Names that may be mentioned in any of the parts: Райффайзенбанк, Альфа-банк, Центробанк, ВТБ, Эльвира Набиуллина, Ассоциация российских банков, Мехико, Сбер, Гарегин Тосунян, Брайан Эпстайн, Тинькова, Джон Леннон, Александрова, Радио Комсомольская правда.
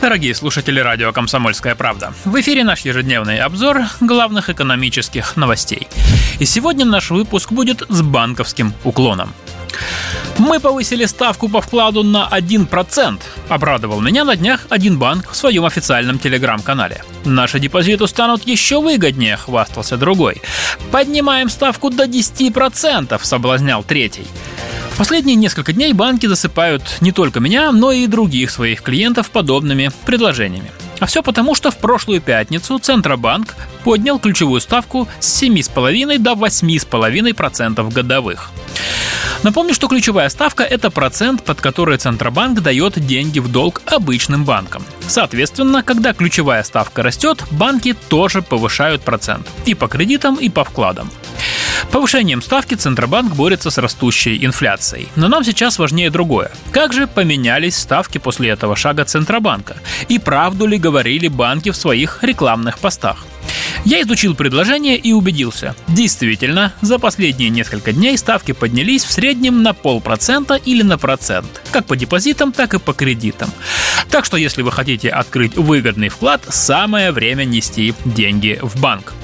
дорогие слушатели радио «Комсомольская правда». В эфире наш ежедневный обзор главных экономических новостей. И сегодня наш выпуск будет с банковским уклоном. Мы повысили ставку по вкладу на 1%. Обрадовал меня на днях один банк в своем официальном телеграм-канале. Наши депозиты станут еще выгоднее, хвастался другой. Поднимаем ставку до 10%, соблазнял третий. Последние несколько дней банки засыпают не только меня, но и других своих клиентов подобными предложениями. А все потому, что в прошлую пятницу Центробанк поднял ключевую ставку с 7,5 до 8,5% годовых. Напомню, что ключевая ставка – это процент, под который Центробанк дает деньги в долг обычным банкам. Соответственно, когда ключевая ставка растет, банки тоже повышают процент и по кредитам, и по вкладам. Повышением ставки Центробанк борется с растущей инфляцией. Но нам сейчас важнее другое. Как же поменялись ставки после этого шага Центробанка? И правду ли говорили банки в своих рекламных постах? Я изучил предложение и убедился. Действительно, за последние несколько дней ставки поднялись в среднем на 0,5% или на процент, как по депозитам, так и по кредитам. Так что, если вы хотите открыть выгодный вклад, самое время нести деньги в банк.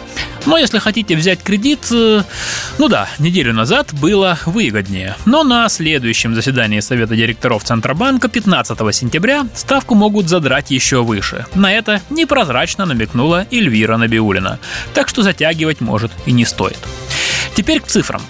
Но если хотите взять кредит, неделю назад было выгоднее. Но на следующем заседании Совета директоров Центробанка 15 сентября ставку могут задрать еще выше. На это непрозрачно намекнула Эльвира Набиуллина. Так что затягивать, может, и не стоит. Теперь к цифрам.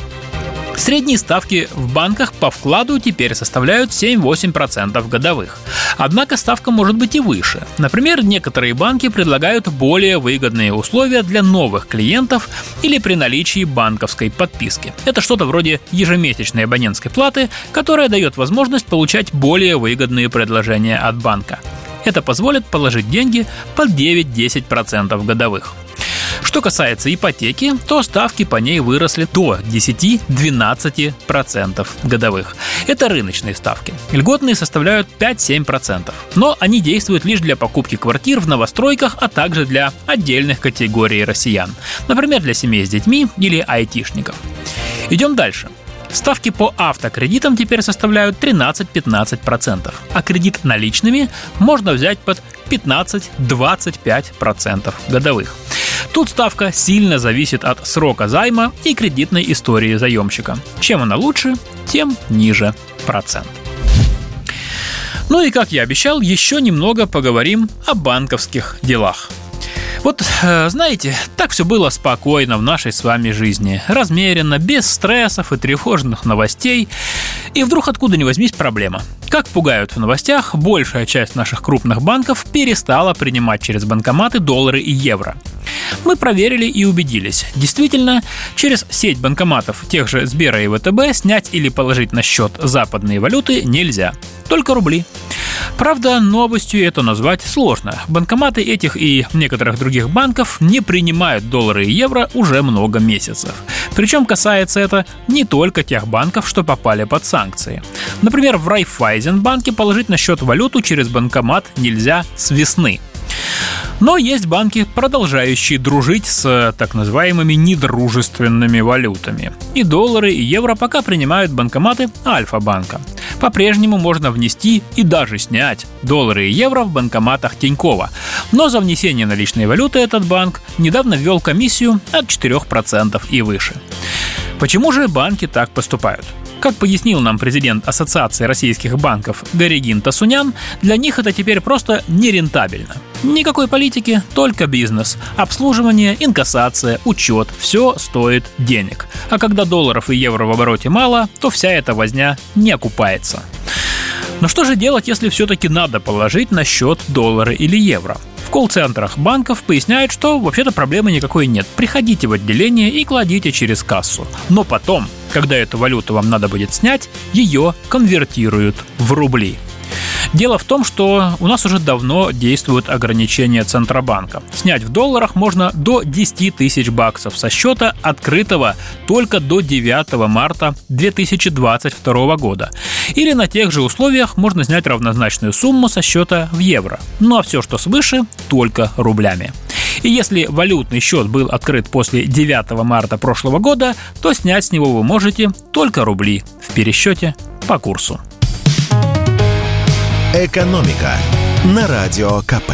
Средние ставки в банках по вкладу теперь составляют 7-8% годовых. Однако ставка может быть и выше. Например, некоторые банки предлагают более выгодные условия для новых клиентов или при наличии банковской подписки. Это что-то вроде ежемесячной абонентской платы, которая дает возможность получать более выгодные предложения от банка. Это позволит положить деньги под 9-10% годовых. Что касается ипотеки, то ставки по ней выросли до 10-12% годовых. Это рыночные ставки. Льготные составляют 5-7%, но они действуют лишь для покупки квартир в новостройках, а также для отдельных категорий россиян, например, для семей с детьми или айтишников. Идем дальше. Ставки по автокредитам теперь составляют 13-15%, а кредит наличными можно взять под 15-25% годовых. Тут ставка сильно зависит от срока займа и кредитной истории заемщика. Чем она лучше, тем ниже процент. Ну и, как я обещал, еще немного поговорим о банковских делах. Вот, знаете, так все было спокойно в нашей с вами жизни. Размеренно, без стрессов и тревожных новостей. И вдруг откуда ни возьмись проблема. Как пугают в новостях, большая часть наших крупных банков перестала принимать через банкоматы доллары и евро. Мы проверили и убедились. Действительно, через сеть банкоматов тех же Сбера и ВТБ снять или положить на счет западные валюты нельзя. Только рубли. Правда, новостью это назвать сложно. Банкоматы этих и некоторых других банков не принимают доллары и евро уже много месяцев. Причем касается это не только тех банков, что попали под санкции. Например, в Райффайзенбанке положить на счет валюту через банкомат нельзя с весны. Но есть банки, продолжающие дружить с так называемыми недружественными валютами. И доллары, и евро пока принимают банкоматы Альфа-банка. По-прежнему можно внести и даже снять доллары и евро в банкоматах Тинькова. Но за внесение наличной валюты этот банк недавно ввел комиссию от 4% и выше. Почему же банки так поступают? Как пояснил нам президент Ассоциации российских банков Гарегин Тосунян, для них это теперь просто нерентабельно. Никакой политики, только бизнес. Обслуживание, инкассация, учет – все стоит денег. А когда долларов и евро в обороте мало, то вся эта возня не окупается. Но что же делать, если все-таки надо положить на счет доллары или евро? В колл-центрах банков поясняют, что вообще-то проблемы никакой нет. Приходите в отделение и кладите через кассу. Но потом, когда эту валюту вам надо будет снять, ее конвертируют в рубли. Дело в том, что у нас уже давно действуют ограничения Центробанка. Снять в долларах можно до 10 тысяч баксов со счета, открытого только до 9 марта 2022 года. Или на тех же условиях можно снять равнозначную сумму со счета в евро. Ну а все, что свыше, только рублями. И если валютный счет был открыт после 9 марта прошлого года, то снять с него вы можете только рубли в пересчете по курсу. Экономика на Радио КП.